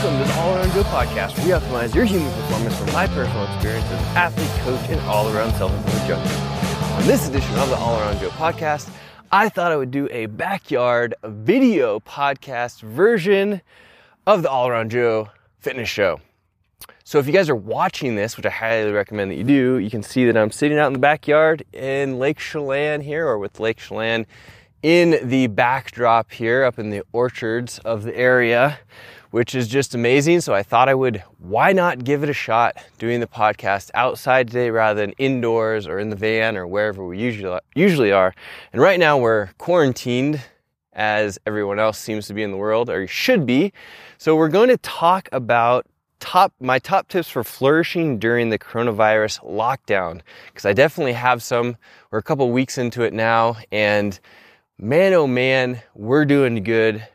Welcome to the All Around Good Podcast, where we optimize your human performance from my personal experience as an athlete, coach, and all-around self-improvement junkie. On this edition of the All Around Good Podcast, I thought I would do a backyard video podcast version of the All Around Joe Fitness Show. So if you guys are watching this, which I highly recommend that you do, you can see that I'm sitting out in the backyard in Lake Chelan here, or with Lake Chelan in the backdrop here up in the orchards of the area, which is just amazing. So I thought I would, why not give it a shot doing the podcast outside today rather than indoors or in the van or wherever we usually are. And right now we're quarantined, as everyone else seems to be in the world, or should be. So we're going to talk about my top tips for flourishing during the coronavirus lockdown, because I definitely have some. We're a couple weeks into it now, and man, oh man, we're doing good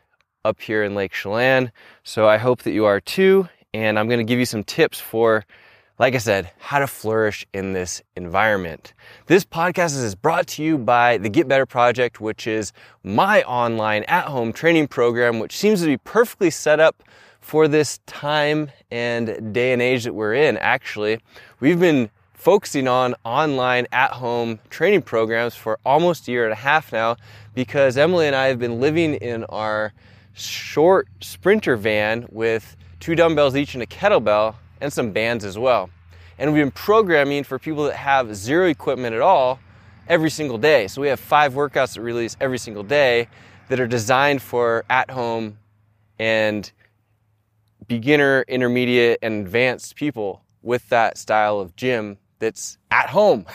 up here in Lake Chelan. So I hope that you are too. And I'm going to give you some tips for, like I said, how to flourish in this environment. This podcast is brought to you by the Get Better Project, which is my online at-home training program, which seems to be perfectly set up for this time and day and age that we're in. Actually, we've been focusing on online at-home training programs for almost a year and a half now, because Emily and I have been living in our short sprinter van with 2 dumbbells each and a kettlebell and some bands as well. And we've been programming for people that have 0 equipment at all every single day. So we have 5 workouts that release every single day that are designed for at-home and beginner, intermediate, and advanced people with that style of gym that's at home.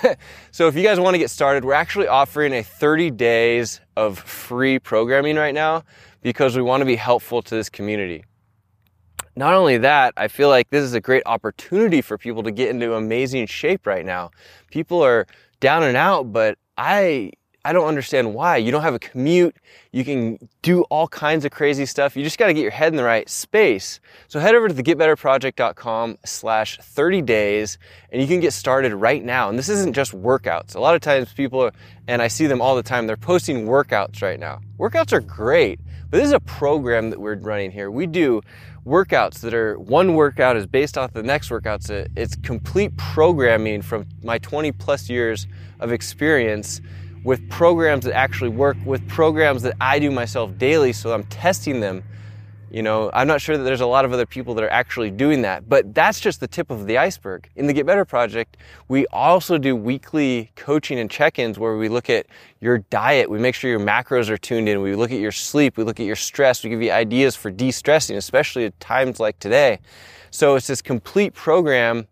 So if you guys want to get started, we're actually offering a 30 days of free programming right now, because we want to be helpful to this community. Not only that, I feel like this is a great opportunity for people to get into amazing shape right now. People are down and out, but I don't understand why. You don't have a commute. You can do all kinds of crazy stuff. You just got to get your head in the right space. So head over to the getbetterproject.com/30 days, and you can get started right now. And this isn't just workouts. A lot of times people are, and I see them all the time, they're posting workouts right now. Workouts are great, but this is a program that we're running here. We do workouts that are, one workout is based off the next workout. It's complete programming from my 20 plus years of experience with programs that actually work, with programs that I do myself daily, so I'm testing them. You know, I'm not sure that there's a lot of other people that are actually doing that, but that's just the tip of the iceberg. In the Get Better Project, we also do weekly coaching and check-ins where we look at your diet, we make sure your macros are tuned in, we look at your sleep, we look at your stress, we give you ideas for de-stressing, especially at times like today. So it's this complete program,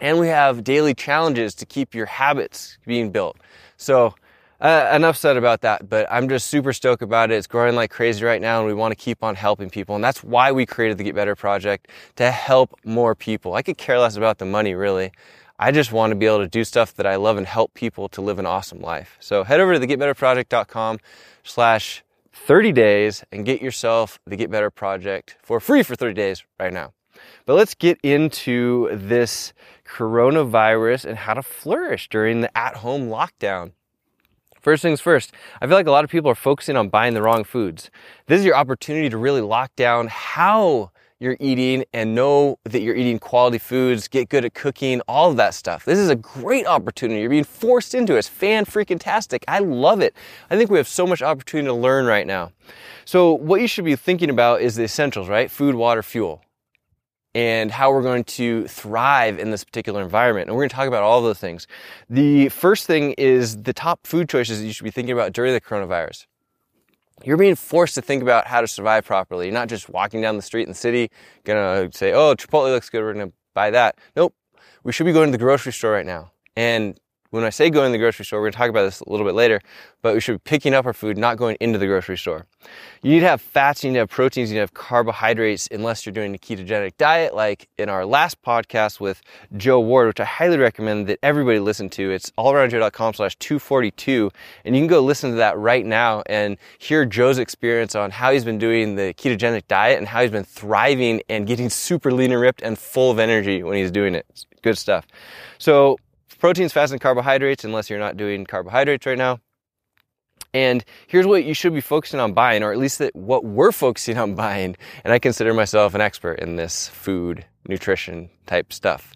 and we have daily challenges to keep your habits being built. So enough said about that, but I'm just super stoked about it. It's growing like crazy right now, and we want to keep on helping people. And that's why we created the Get Better Project, to help more people. I could care less about the money, really. I just want to be able to do stuff that I love and help people to live an awesome life. So head over to thegetbetterproject.com/30 days and get yourself the Get Better Project for free for 30 days right now. But let's get into this coronavirus and how to flourish during the at-home lockdown. First things first, I feel like a lot of people are focusing on buying the wrong foods. This is your opportunity to really lock down how you're eating and know that you're eating quality foods, get good at cooking, all of that stuff. This is a great opportunity. You're being forced into it. It's fan-freaking-tastic. I love it. I think we have so much opportunity to learn right now. So what you should be thinking about is the essentials, right? Food, water, fuel, and how we're going to thrive in this particular environment. And we're going to talk about all those things. The first thing is the top food choices that you should be thinking about during the coronavirus. You're being forced to think about how to survive properly. You're not just walking down the street in the city, going to say, oh, Chipotle looks good, we're going to buy that. Nope. We should be going to the grocery store right now. And when I say going to the grocery store, we're going to talk about this a little bit later, but we should be picking up our food, not going into the grocery store. You need to have fats, you need to have proteins, you need to have carbohydrates, unless you're doing a ketogenic diet, like in our last podcast with Joe Ward, which I highly recommend that everybody listen to. It's allaroundjoe.com/242, and you can go listen to that right now and hear Joe's experience on how he's been doing the ketogenic diet and how he's been thriving and getting super lean and ripped and full of energy when he's doing it. It's good stuff. So proteins, fats, and carbohydrates, unless you're not doing carbohydrates right now. And here's what you should be focusing on buying, or at least that what we're focusing on buying. And I consider myself an expert in this food, nutrition type stuff.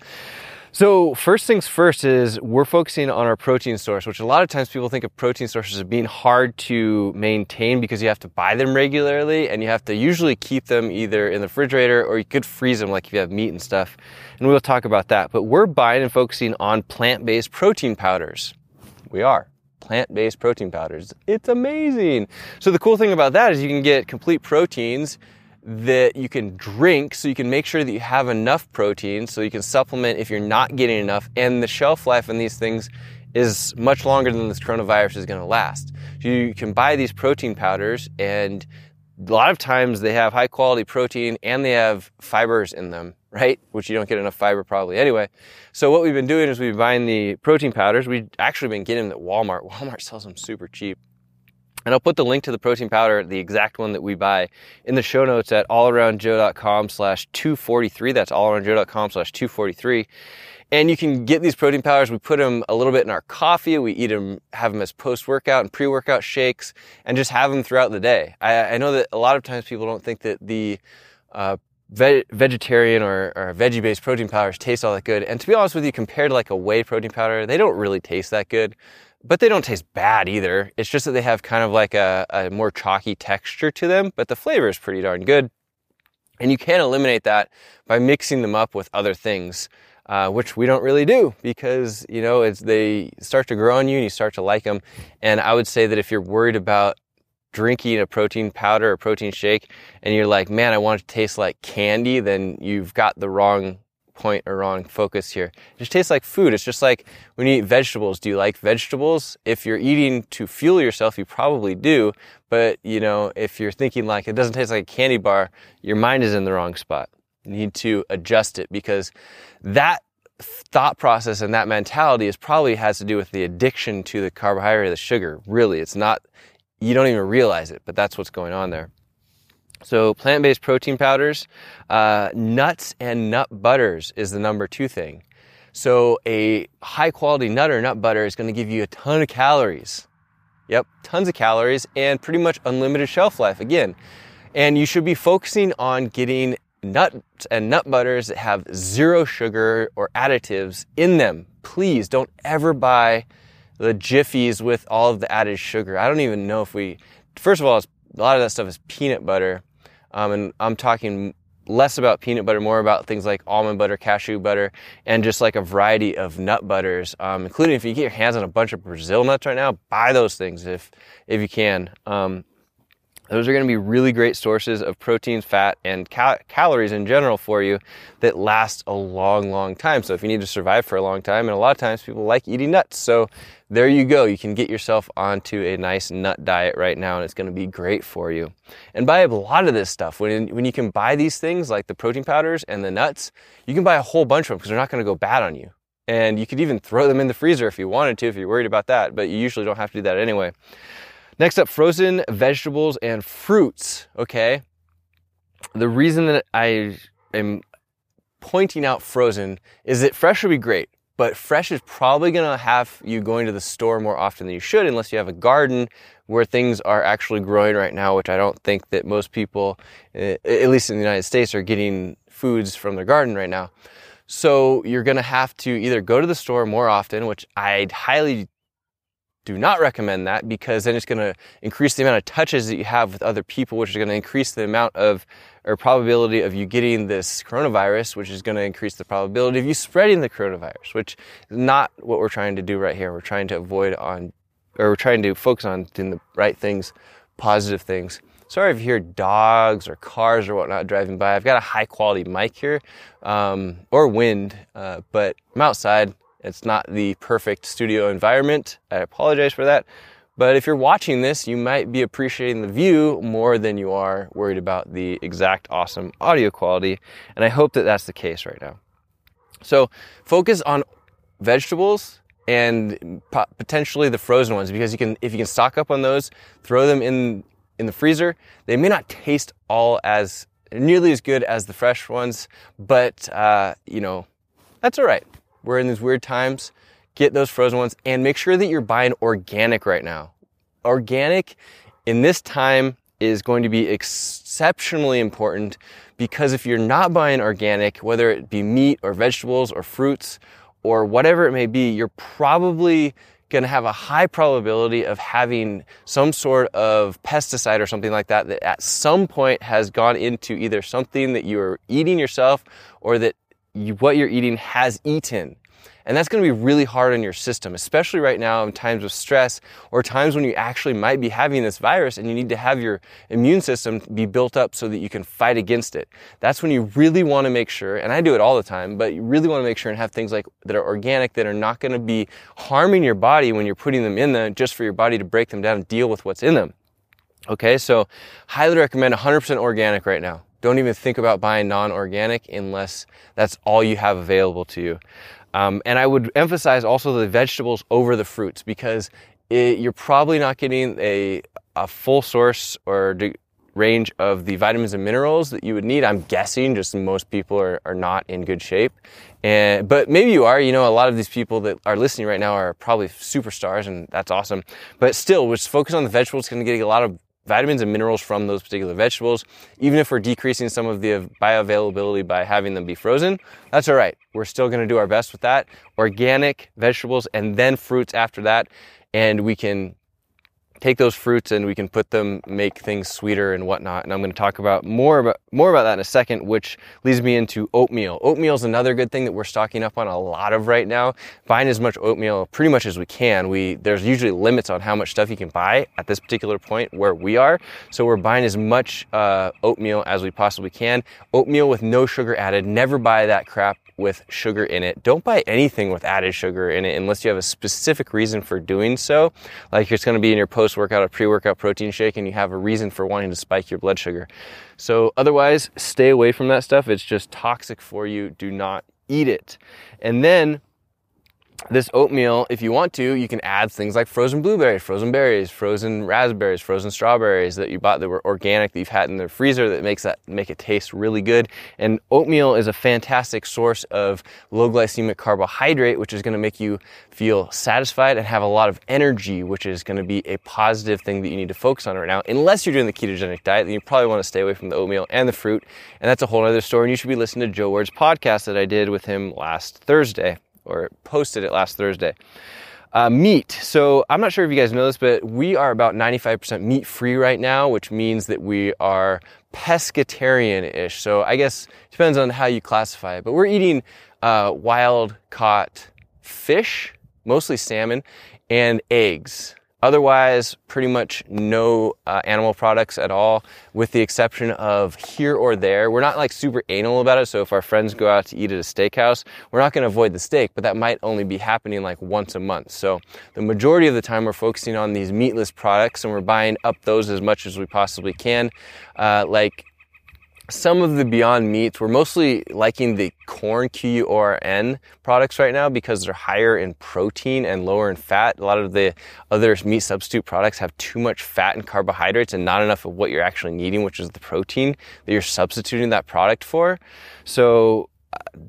So first things first is we're focusing on our protein source, which a lot of times people think of protein sources as being hard to maintain because you have to buy them regularly and you have to usually keep them either in the refrigerator or you could freeze them like if you have meat and stuff. And we'll talk about that. But we're buying and focusing on plant-based protein powders. We are. Plant-based protein powders. It's amazing. So the cool thing about that is you can get complete proteins that you can drink, so you can make sure that you have enough protein so you can supplement if you're not getting enough. And the shelf life on these things is much longer than this coronavirus is going to last. So you can buy these protein powders, and a lot of times they have high quality protein and they have fibers in them, right? Which you don't get enough fiber probably anyway. So what we've been doing is we've been buying the protein powders. We've actually been getting them at Walmart. Walmart sells them super cheap. And I'll put the link to the protein powder, the exact one that we buy, in the show notes at allaroundjoe.com/243. That's allaroundjoe.com/243. And you can get these protein powders. We put them a little bit in our coffee. We eat them, have them as post-workout and pre-workout shakes, and just have them throughout the day. I know that a lot of times people don't think that the vegetarian or veggie-based protein powders taste all that good. And to be honest with you, compared to like a whey protein powder, they don't really taste that good. But they don't taste bad either. It's just that they have kind of like a more chalky texture to them, but the flavor is pretty darn good. And you can eliminate that by mixing them up with other things, which we don't really do because, you know, it's, they start to grow on you and you start to like them. And I would say that if you're worried about drinking a protein powder or protein shake and you're like, man, I want it to taste like candy, then you've got the wrong point or wrong focus here. It just tastes like food. It's just like when you eat vegetables. Do you like vegetables? If you're eating to fuel yourself, you probably do. But, you know, if you're thinking like it doesn't taste like a candy bar, your mind is in the wrong spot. You need to adjust it because that thought process and that mentality is probably has to do with the addiction to the carbohydrate or the sugar. Really, it's not, you don't even realize it, but that's what's going on there. So plant-based protein powders, nuts and nut butters is the number two thing. So a high-quality nut or nut butter is going to give you a ton of calories. Yep, tons of calories and pretty much unlimited shelf life again. And you should be focusing on getting nuts and nut butters that have zero sugar or additives in them. Please don't ever buy the Jiffies with all of the added sugar. I don't even know if we... First of all, a lot of that stuff is peanut butter. And I'm talking less about peanut butter, more about things like almond butter, cashew butter, and just like a variety of nut butters, including if you get your hands on a bunch of Brazil nuts right now, buy those things if you can. Those are going to be really great sources of protein, fat, and calories in general for you that last a long, long time. So if you need to survive for a long time, and a lot of times people like eating nuts. So there you go. You can get yourself onto a nice nut diet right now, and it's going to be great for you. And buy a lot of this stuff. When you can buy these things like the protein powders and the nuts, you can buy a whole bunch of them because they're not going to go bad on you. And you could even throw them in the freezer if you wanted to, if you're worried about that, but you usually don't have to do that anyway. Next up, frozen vegetables and fruits, okay? The reason that I am pointing out frozen is that fresh would be great, but fresh is probably going to have you going to the store more often than you should unless you have a garden where things are actually growing right now, which I don't think that most people, at least in the United States, are getting foods from their garden right now. So you're going to have to either go to the store more often, which I'd highly do not recommend that because then it's going to increase the amount of touches that you have with other people, which is going to increase the amount of or probability of you getting this coronavirus, which is going to increase the probability of you spreading the coronavirus, which is not what we're trying to do right here. We're trying to avoid on, or we're trying to focus on doing the right things, positive things. Sorry if you hear dogs or cars or whatnot driving by. I've got a high quality mic here, or wind, but I'm outside. It's not the perfect studio environment. I apologize for that. But if you're watching this, you might be appreciating the view more than you are worried about the exact awesome audio quality. And I hope that that's the case right now. So focus on vegetables and potentially the frozen ones, because you can, if you can stock up on those, throw them in the freezer. They may not taste all as nearly as good as the fresh ones, but you know, that's all right. We're in these weird times. Get those frozen ones and make sure that you're buying organic right now. organic in this time is going to be exceptionally important, because if you're not buying organic, whether it be meat or vegetables or fruits or whatever it may be, you're probably going to have a high probability of having some sort of pesticide or something like that that at some point has gone into either something that you're eating yourself or that what you're eating has eaten. And that's going to be really hard on your system, especially right now in times of stress or times when you actually might be having this virus and you need to have your immune system be built up so that you can fight against it. That's when you really want to make sure, and I do it all the time, but you really want to make sure and have things like that are organic, that are not going to be harming your body when you're putting them in there, just for your body to break them down and deal with what's in them. Okay, so highly recommend 100% organic right now. Don't even think about buying non-organic unless that's all you have available to you. And I would emphasize also the vegetables over the fruits, because you're probably not getting a full source or range of the vitamins and minerals that you would need. I'm guessing just most people are not in good shape. But maybe you are. You know, a lot of these people that are listening right now are probably superstars, and that's awesome. But still, just focus on the vegetables. Going to get a lot of vitamins and minerals from those particular vegetables. Even if we're decreasing some of the bioavailability by having them be frozen, that's all right. We're still going to do our best with that. Organic vegetables and then fruits after that. And we can take those fruits and we can put them, make things sweeter and whatnot. And I'm going to talk about more about that in a second, which leads me into oatmeal. Oatmeal is another good thing that we're stocking up on a lot of right now. Buying as much oatmeal pretty much as we can. There's usually limits on how much stuff you can buy at this particular point where we are. So we're buying as much oatmeal as we possibly can. Oatmeal with no sugar added. Never buy that crap with sugar in it. Don't buy anything with added sugar in it unless you have a specific reason for doing so. Like it's going to be in your post-workout or pre-workout protein shake and you have a reason for wanting to spike your blood sugar. So otherwise, stay away from that stuff. It's just toxic for you. Do not eat it. And then this oatmeal, if you want to, you can add things like frozen blueberries, frozen berries, frozen raspberries, frozen strawberries that you bought that were organic that you've had in the freezer that make it taste really good. And oatmeal is a fantastic source of low glycemic carbohydrate, which is going to make you feel satisfied and have a lot of energy, which is going to be a positive thing that you need to focus on right now. Unless you're doing the ketogenic diet, then you probably want to stay away from the oatmeal and the fruit. And that's a whole other story. And you should be listening to Joe Ward's podcast that I did with him last Thursday. Or posted it last Thursday. Meat. So I'm not sure if you guys know this, but we are about 95% meat free right now, which means that we are pescatarian-ish. So I guess it depends on how you classify it. But we're eating wild caught fish, mostly salmon, and eggs. Otherwise, pretty much no animal products at all, with the exception of here or there. We're not like super anal about it, so if our friends go out to eat at a steakhouse, we're not going to avoid the steak, but that might only be happening like once a month. So the majority of the time we're focusing on these meatless products and we're buying up those as much as we possibly can. Like some of the Beyond Meats, we're mostly liking the Quorn, Q-U-R-N products right now because they're higher in protein and lower in fat. A lot of the other meat substitute products have too much fat and carbohydrates and not enough of what you're actually needing, which is the protein that you're substituting that product for. So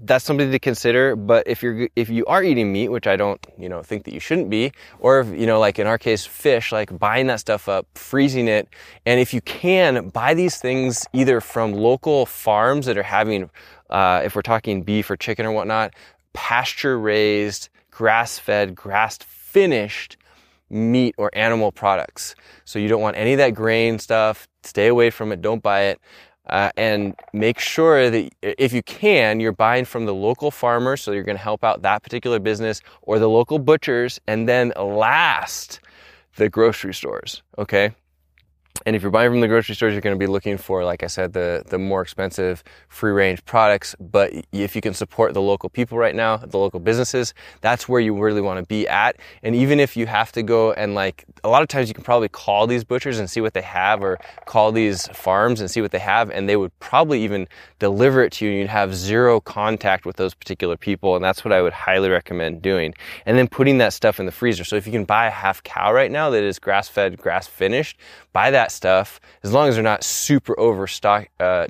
that's something to consider. But if you are eating meat, which I don't, think that you shouldn't be, or if, like in our case, fish, like buying that stuff up, freezing it. And if you can, buy these things either from local farms that are having, if we're talking beef or chicken or whatnot, pasture raised, grass fed, grass finished meat or animal products. So you don't want any of that grain stuff. Stay away from it. Don't buy it. And make sure that if you can, you're buying from the local farmer, so you're going to help out that particular business or the local butchers, and then last, the grocery stores, okay? And if you're buying from the grocery stores, you're going to be looking for, like I said, the more expensive free-range products. But if you can support the local people right now, the local businesses, that's where you really want to be at. And even if you have to go and a lot of times you can probably call these butchers and see what they have, or call these farms and see what they have, and they would probably even deliver it to you, and you'd have zero contact with those particular people. And that's what I would highly recommend doing. And then putting that stuff in the freezer. So if you can buy a half cow right now that is grass-fed, grass-finished, buy that stuff, as long as they're not super overstock,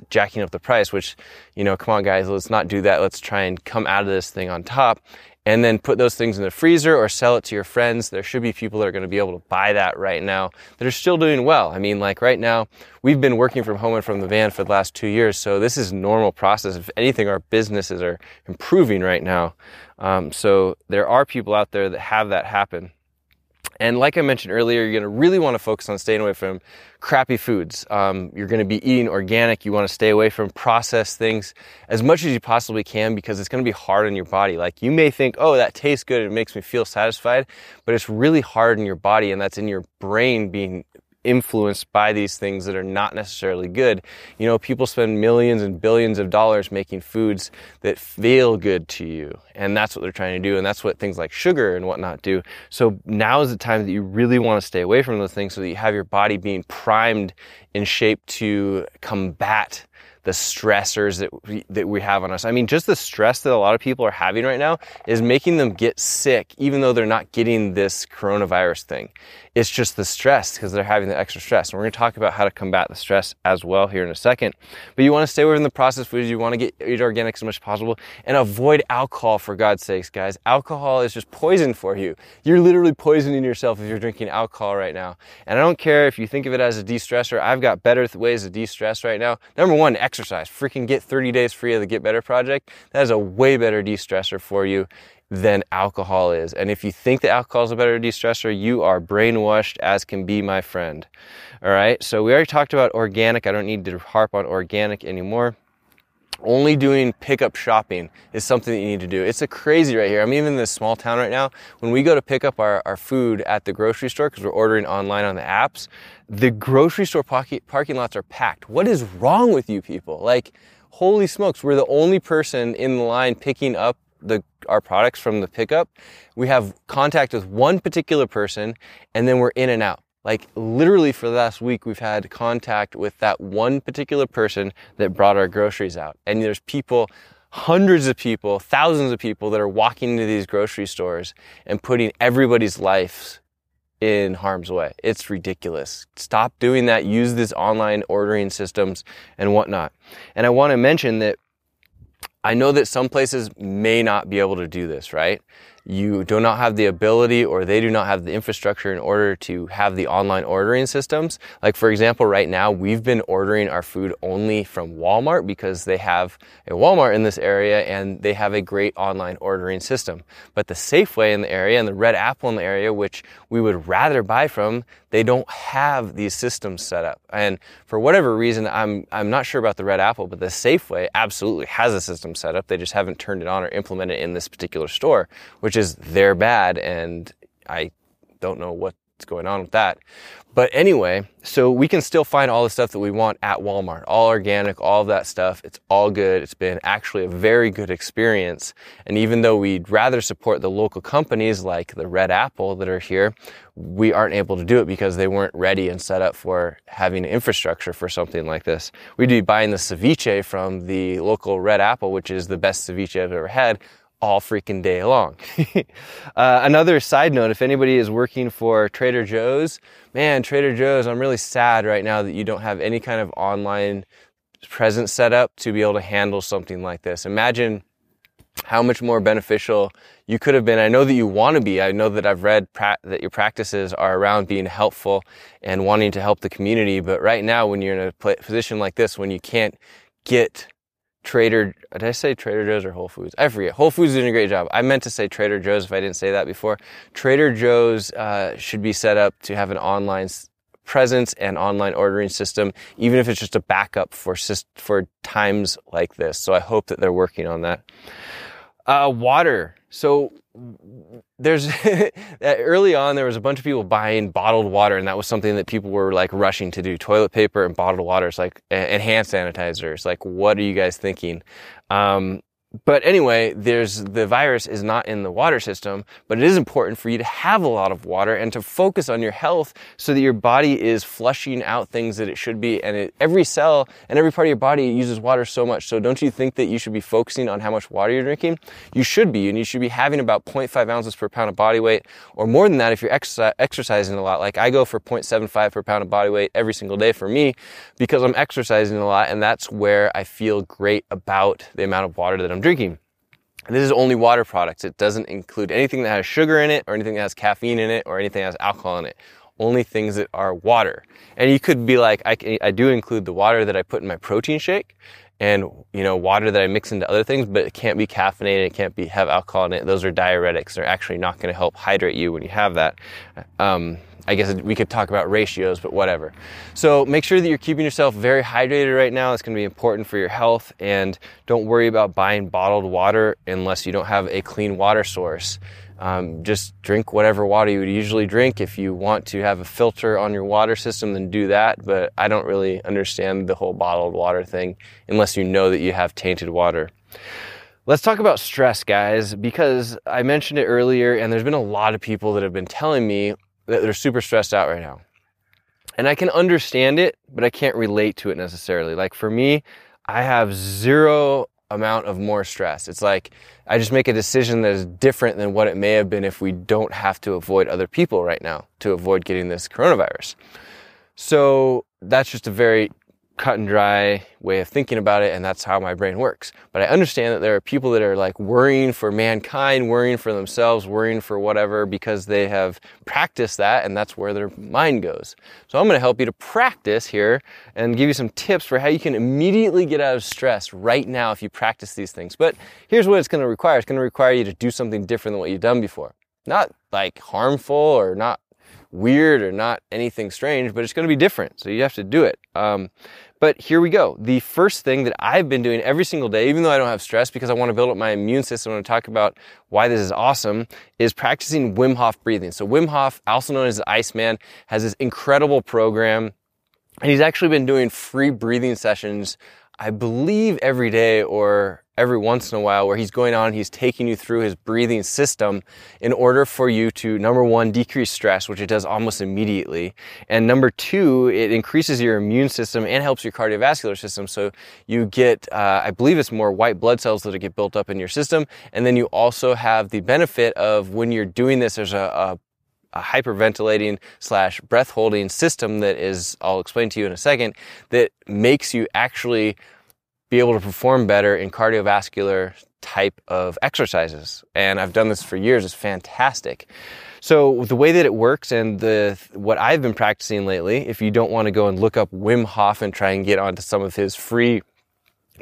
jacking up the price, which, come on guys, let's not do that. Let's try and come out of this thing on top. and then put those things in the freezer or sell it to your friends. There should be people that are going to be able to buy that right now that are still doing well. I mean, like right now, we've been working from home and from the van for the last 2 years, so this is normal process. If anything, our businesses are improving right now. So there are people out there that have that happen. And like I mentioned earlier, you're going to really want to focus on staying away from crappy foods. You're going to be eating organic. You want to stay away from processed things as much as you possibly can, because it's going to be hard on your body. Like, you may think, oh, that tastes good, it makes me feel satisfied, but it's really hard on your body, and that's in your brain being influenced by these things that are not necessarily good. You know, people spend millions and billions of dollars making foods that feel good to you, and that's what they're trying to do, and that's what things like sugar and whatnot do. So now is the time that you really want to stay away from those things so that you have your body being primed in shape to combat the stressors that we have on us. I mean, just the stress that a lot of people are having right now is making them get sick, even though they're not getting this coronavirus thing. It's just the stress, because they're having the extra stress. And we're going to talk about how to combat the stress as well here in a second. But you want to stay away from the processed foods. You want to eat organic as much as possible, and avoid alcohol, for God's sakes, guys. Alcohol is just poison for you. You're literally poisoning yourself if you're drinking alcohol right now. And I don't care if you think of it as a de-stressor. I've got better ways to de-stress right now. Number one, exercise. Freaking get 30 days free of the Get Better Project. That is a way better de-stressor for you than alcohol is. And if you think that alcohol is a better de-stressor, you are brainwashed as can be, my friend. All right. So we already talked about organic. I don't need to harp on organic anymore. Only doing pickup shopping is something that you need to do. It's a crazy right here. I'm even in this small town right now. When we go to pick up our food at the grocery store, because we're ordering online on the apps, the grocery store parking lots are packed. What is wrong with you people? Like, holy smokes, we're the only person in the line picking up our products from the pickup. We have contact with one particular person, and then we're in and out. Like, literally for the last week, we've had contact with that one particular person that brought our groceries out. And there's people, hundreds of people, thousands of people that are walking into these grocery stores and putting everybody's lives in harm's way. It's ridiculous. Stop doing that. Use these online ordering systems and whatnot. And I want to mention that I know that some places may not be able to do this, right? You do not have the ability, or they do not have the infrastructure in order to have the online ordering systems. Like, for example, right now, we've been ordering our food only from Walmart, because they have a Walmart in this area and they have a great online ordering system. But the Safeway in the area and the Red Apple in the area, which we would rather buy from, they don't have these systems set up. And for whatever reason, I'm not sure about the Red Apple, but the Safeway absolutely has a system set up. They just haven't turned it on or implemented it in this particular store, which is their bad, and I don't know what's going on with that. But anyway, so we can still find all the stuff that we want at Walmart, all organic, all of that stuff. It's all good. It's been actually a very good experience. And even though we'd rather support the local companies like the Red Apple that are here, we aren't able to do it because they weren't ready and set up for having infrastructure for something like this. We'd be buying the ceviche from the local Red Apple, which is the best ceviche I've ever had, all freaking day long. Another side note, if anybody is working for Trader Joe's, man, Trader Joe's, I'm really sad right now that you don't have any kind of online presence set up to be able to handle something like this. Imagine how much more beneficial you could have been. I know that you want to be. I know that I've read that your practices are around being helpful and wanting to help the community. But right now, when you're in a position like this, when you can't get did I say Trader Joe's or Whole Foods? I forget. Whole Foods is doing a great job. I meant to say Trader Joe's if I didn't say that before. Trader Joe's should be set up to have an online presence and online ordering system, even if it's just a backup for times like this. So I hope that they're working on that. Water. So there's early on, there was a bunch of people buying bottled water, and that was something that people were like rushing to do. Toilet paper and bottled water, it's like, and hand sanitizers. Like, what are you guys thinking? But anyway, the virus is not in the water system, but it is important for you to have a lot of water and to focus on your health so that your body is flushing out things that it should be. And every cell and every part of your body uses water so much. So don't you think that you should be focusing on how much water you're drinking? You should be, and you should be having about 0.5 ounces per pound of body weight, or more than that if you're exercising a lot. Like, I go for 0.75 per pound of body weight every single day for me, because I'm exercising a lot, and that's where I feel great about the amount of water that I'm drinking. And this is only water products. It doesn't include anything that has sugar in it or anything that has caffeine in it or anything that has alcohol in it. Only things that are water. And you could be like, I do include the water that I put in my protein shake and, you know, water that I mix into other things, but it can't be caffeinated. It can't be have alcohol in it. Those are diuretics. They're actually not going to help hydrate you when you have that. I guess we could talk about ratios, but whatever. So make sure that you're keeping yourself very hydrated right now. It's going to be important for your health. And don't worry about buying bottled water unless you don't have a clean water source. Just drink whatever water you would usually drink. If you want to have a filter on your water system, then do that. But I don't really understand the whole bottled water thing unless you know that you have tainted water. Let's talk about stress, guys, because I mentioned it earlier, and there's been a lot of people that have been telling me that they're super stressed out right now. And I can understand it, but I can't relate to it necessarily. Like for me, I have zero amount of more stress. It's like I just make a decision that is different than what it may have been if we don't have to avoid other people right now to avoid getting this coronavirus. So that's just a very cut and dry way of thinking about it, and that's how my brain works. But I understand that there are people that are like worrying for mankind, worrying for themselves, worrying for whatever, because they have practiced that, and that's where their mind goes. So I'm going to help you to practice here and give you some tips for how you can immediately get out of stress right now if you practice these things. But here's what it's going to require. It's going to require you to do something different than what you've done before. Not like harmful or not weird or not anything strange, but it's going to be different. So you have to do it. But here we go. The first thing that I've been doing every single day, even though I don't have stress because I want to build up my immune system and talk about why this is awesome, is practicing Wim Hof breathing. So Wim Hof, also known as the Iceman, has this incredible program, and he's actually been doing free breathing sessions, I believe, every day or every once in a while, where he's going on, he's taking you through his breathing system in order for you to, number one, decrease stress, which it does almost immediately. And number two, it increases your immune system and helps your cardiovascular system. So you get, I believe it's more white blood cells that get built up in your system. And then you also have the benefit of when you're doing this, there's a hyperventilating / breath holding system that is, I'll explain to you in a second, that makes you actually be able to perform better in cardiovascular type of exercises. And I've done this for years. It's fantastic. So the way that it works and what I've been practicing lately, if you don't want to go and look up Wim Hof and try and get onto some of his free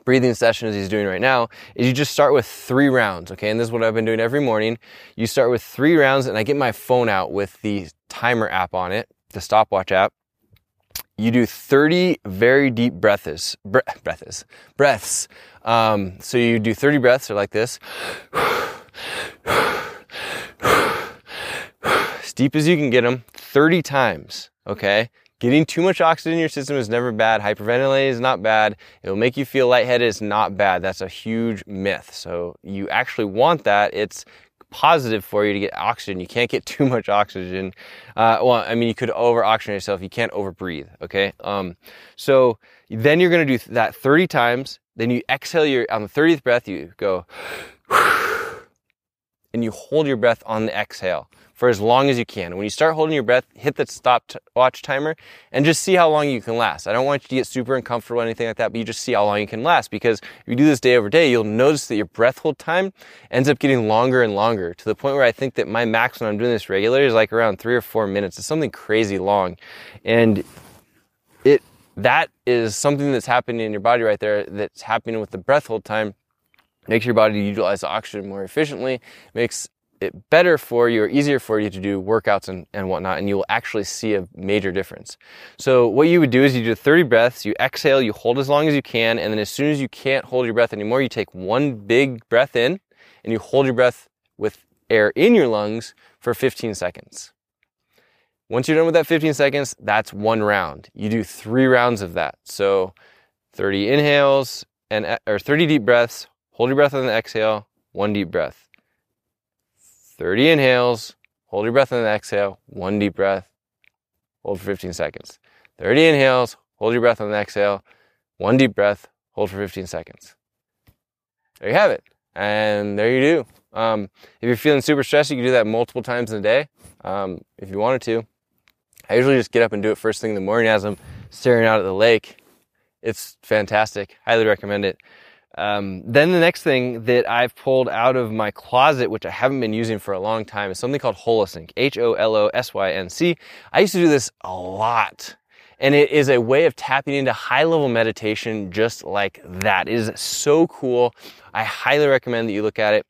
breathing sessions he's doing right now, is you just start with 3 rounds, okay? And this is what I've been doing every morning. You start with 3 rounds, and I get my phone out with the timer app on it, the stopwatch app. You do 30 very deep breaths. So you do 30 breaths, or like this, as deep as you can get them, 30 times, okay? Getting too much oxygen in your system is never bad. Hyperventilating is not bad. It'll make you feel lightheaded. It's not bad. That's a huge myth. So you actually want that. It's positive for you to get oxygen. You can't get too much oxygen. You could over-oxygen yourself. You can't over-breathe, okay? So then you're going to do that 30 times. Then you exhale on the 30th breath, you go, and you hold your breath on the exhale for as long as you can. When you start holding your breath, hit the stopwatch timer and just see how long you can last. I don't want you to get super uncomfortable or anything like that, but you just see how long you can last, because if you do this day over day, you'll notice that your breath hold time ends up getting longer and longer, to the point where I think that my max when I'm doing this regularly is like around 3 or 4 minutes. It's something crazy long. And that is something that's happening in your body right there, that's happening with the breath hold time. Makes your body utilize oxygen more efficiently, makes it better for you or easier for you to do workouts and whatnot, and you'll actually see a major difference. So what you would do is you do 30 breaths, you exhale, you hold as long as you can, and then as soon as you can't hold your breath anymore, you take one big breath in and you hold your breath with air in your lungs for 15 seconds. Once you're done with that 15 seconds, that's 1 round. You do 3 rounds of that. So 30 inhales or 30 deep breaths, hold your breath on the exhale, 1 deep breath. 30 inhales, hold your breath on the exhale, 1 deep breath, hold for 15 seconds. 30 inhales, hold your breath on the exhale, 1 deep breath, hold for 15 seconds. There you have it. And there you do. If you're feeling super stressed, you can do that multiple times in a day, if you wanted to. I usually just get up and do it first thing in the morning as I'm staring out at the lake. It's fantastic. Highly recommend it. Then the next thing that I've pulled out of my closet, which I haven't been using for a long time, is something called Holosync, H-O-L-O-S-Y-N-C. I used to do this a lot. And it is a way of tapping into high-level meditation just like that. It is so cool. I highly recommend that you look at it.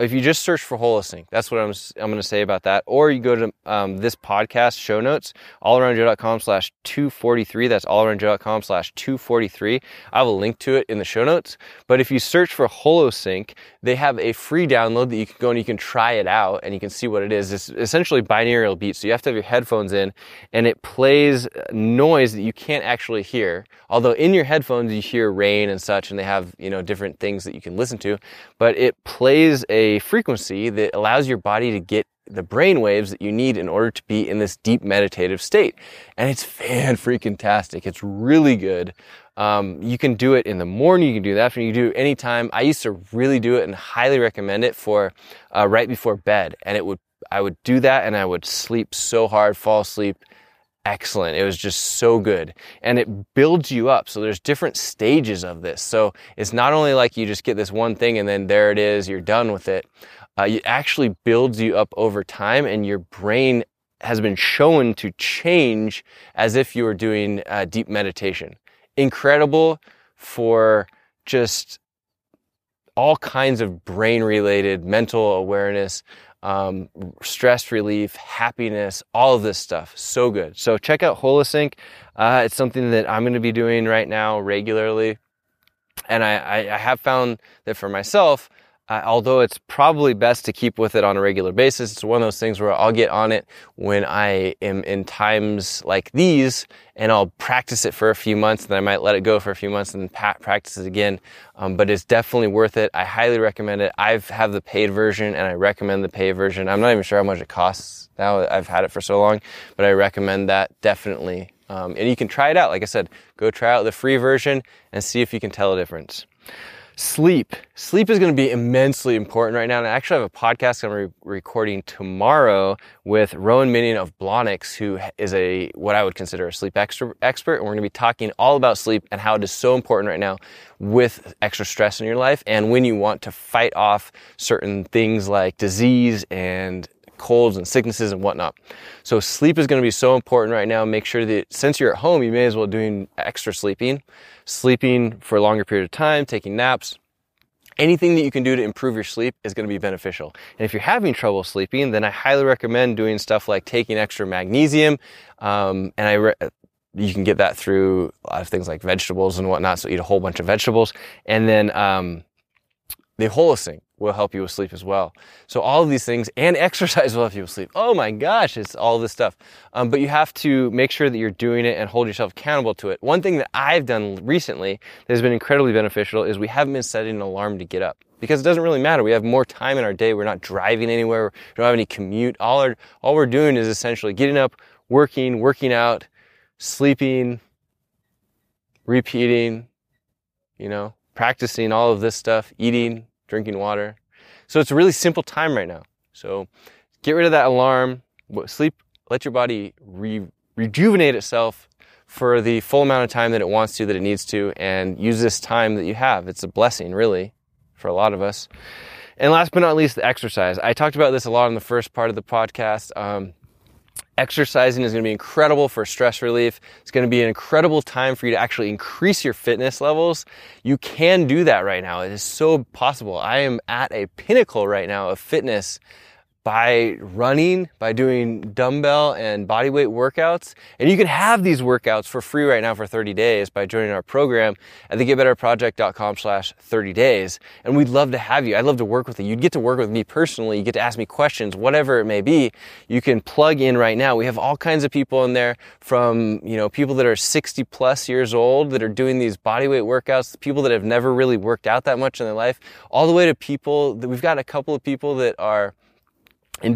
If you just search for Holosync, that's what I'm going to say about that. Or you go to this podcast show notes, allaroundjoe.com/243. That's allaroundjoe.com/243. I have a link to it in the show notes. But if you search for Holosync, they have a free download that you can go and you can try it out and you can see what it is. It's essentially binaural beats. So you have to have your headphones in and it plays noise that you can't actually hear. Although in your headphones, you hear rain and such, and they have, you know, different things that you can listen to, but it plays a frequency that allows your body to get the brain waves that you need in order to be in this deep meditative state. And it's fan-freaking-tastic. It's really good. You can do it in the morning, you can do it in the afternoon, you can do it any time. I used to really do it and highly recommend it for right before bed. And I would do that and I would sleep so hard, fall asleep. Excellent. It was just so good. And it builds you up. So there's different stages of this. So it's not only like you just get this one thing and then there it is, you're done with it. It actually builds you up over time and your brain has been shown to change as if you were doing deep meditation. Incredible for just all kinds of brain related mental awareness. Stress relief, happiness, all of this stuff. So good. So check out Holosync. It's something that I'm going to be doing right now regularly. And I have found that for myself, although it's probably best to keep with it on a regular basis, it's one of those things where I'll get on it when I am in times like these and I'll practice it for a few months, then I might let it go for a few months and then practice it again. But it's definitely worth it. I highly recommend it. I have the paid version and I recommend the paid version. I'm not even sure how much it costs now. I've had it for so long, but I recommend that definitely. And you can try it out. Like I said, go try out the free version and see if you can tell a difference. Sleep. Sleep is going to be immensely important right now. And I actually have a podcast I'm recording tomorrow with Rowan Minion of Blonix, who is what I would consider a sleep expert. And we're going to be talking all about sleep and how it is so important right now with extra stress in your life and when you want to fight off certain things like disease and colds and sicknesses and whatnot. So sleep is going to be so important right now. Make sure that since you're at home, you may as well doing extra sleeping for a longer period of time, taking naps. Anything that you can do to improve your sleep is going to be beneficial. And if you're having trouble sleeping, then I highly recommend doing stuff like taking extra magnesium. You can get that through a lot of things like vegetables and whatnot. So eat a whole bunch of vegetables. And then the Holosync will help you with sleep as well. So all of these things and exercise will help you with sleep. Oh my gosh, it's all this stuff. But you have to make sure that you're doing it and hold yourself accountable to it. One thing that I've done recently that has been incredibly beneficial is we haven't been setting an alarm to get up because it doesn't really matter. We have more time in our day. We're not driving anywhere. We don't have any commute. All we're doing is essentially getting up, working out, sleeping, repeating, practicing all of this stuff, eating, drinking water. So it's a really simple time right now. So get rid of that alarm, sleep, let your body rejuvenate itself for the full amount of time that it wants to, that it needs to, and use this time that you have. It's a blessing, really, for a lot of us. And last but not least, the exercise. I talked about this a lot in the first part of the podcast. Exercising is going to be incredible for stress relief. It's going to be an incredible time for you to actually increase your fitness levels. You can do that right now. It is so possible. I am at a pinnacle right now of fitness by running, by doing dumbbell and bodyweight workouts. And you can have these workouts for free right now for 30 days by joining our program at the getbetterproject.com/30 days. And we'd love to have you. I'd love to work with you. You'd get to work with me personally. You get to ask me questions, whatever it may be. You can plug in right now. We have all kinds of people in there, from, people that are 60 plus years old that are doing these bodyweight workouts, people that have never really worked out that much in their life, all the way to people that we've got a couple of people that are in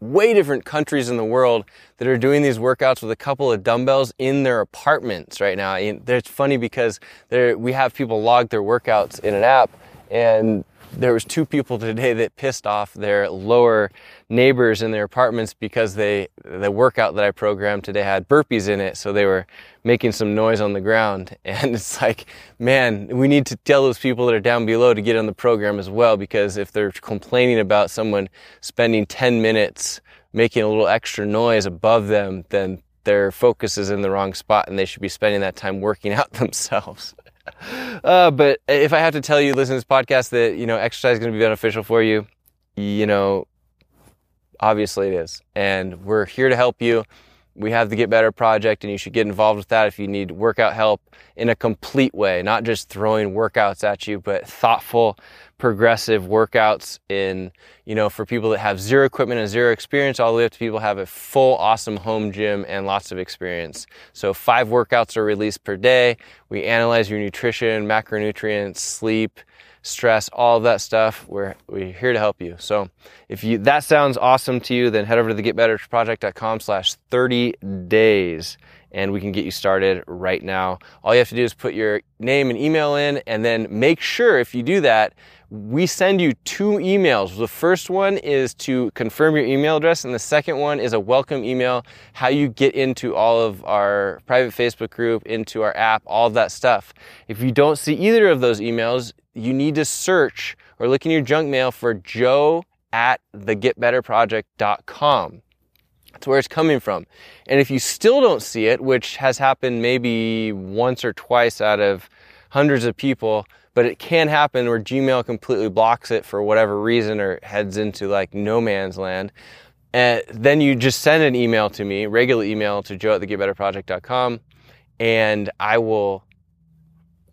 way different countries in the world that are doing these workouts with a couple of dumbbells in their apartments right now. And it's funny because we have people log their workouts in an app, and There was two people today that pissed off their lower neighbors in their apartments because the workout that I programmed today had burpees in it, so they were making some noise on the ground. And it's like, man, we need to tell those people that are down below to get on the program as well, because if they're complaining about someone spending 10 minutes making a little extra noise above them, then their focus is in the wrong spot and they should be spending that time working out themselves. But if I have to tell you, listen to this podcast, that, you know, exercise is going to be beneficial for you, you know, obviously it is. And we're here to help you. We have the Get Better Project, and you should get involved with that if you need workout help in a complete way, not just throwing workouts at you, but thoughtful, progressive workouts in, you know, for people that have zero equipment and zero experience, all the way up to people who have a full, awesome home gym and lots of experience. So 5 workouts are released per day. We analyze your nutrition, macronutrients, sleep, stress, all of that stuff. We're here to help you. So if you that sounds awesome to you, then head over to the getbetterproject.com/30days and we can get you started right now. All you have to do is put your name and email in, and then make sure if you do that, we send you 2 emails. The first one is to confirm your email address, and the second one is a welcome email, how you get into all of our private Facebook group, into our app, all of that stuff. If you don't see either of those emails, you need to search or look in your junk mail for joe@thegetbetterproject.com. That's where it's coming from. And if you still don't see it, which has happened maybe once or twice out of hundreds of people, but it can happen where Gmail completely blocks it for whatever reason or heads into like no man's land, and then you just send an email to me, regular email to joe@thegetbetterproject.com, and I will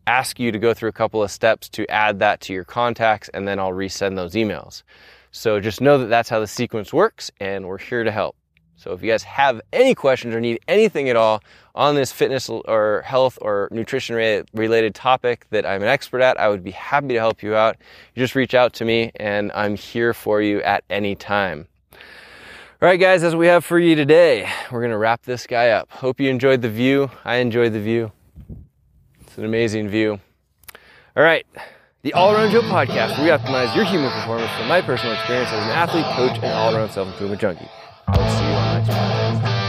ask you to go through a couple of steps to add that to your contacts, and then I'll resend those emails. So just know that that's how the sequence works, and we're here to help. So if you guys have any questions or need anything at all on this fitness or health or nutrition related topic that I'm an expert at, I would be happy to help you out. You just reach out to me, and I'm here for you at any time. All right, guys, that's what we have for you today. We're going to wrap this guy up. Hope you enjoyed the view. I enjoyed the view. It's an amazing view. All right. The All Around Joe podcast, where we optimize your human performance from my personal experience as an athlete, coach, and all around self improvement junkie. I'll see you on the next podcast.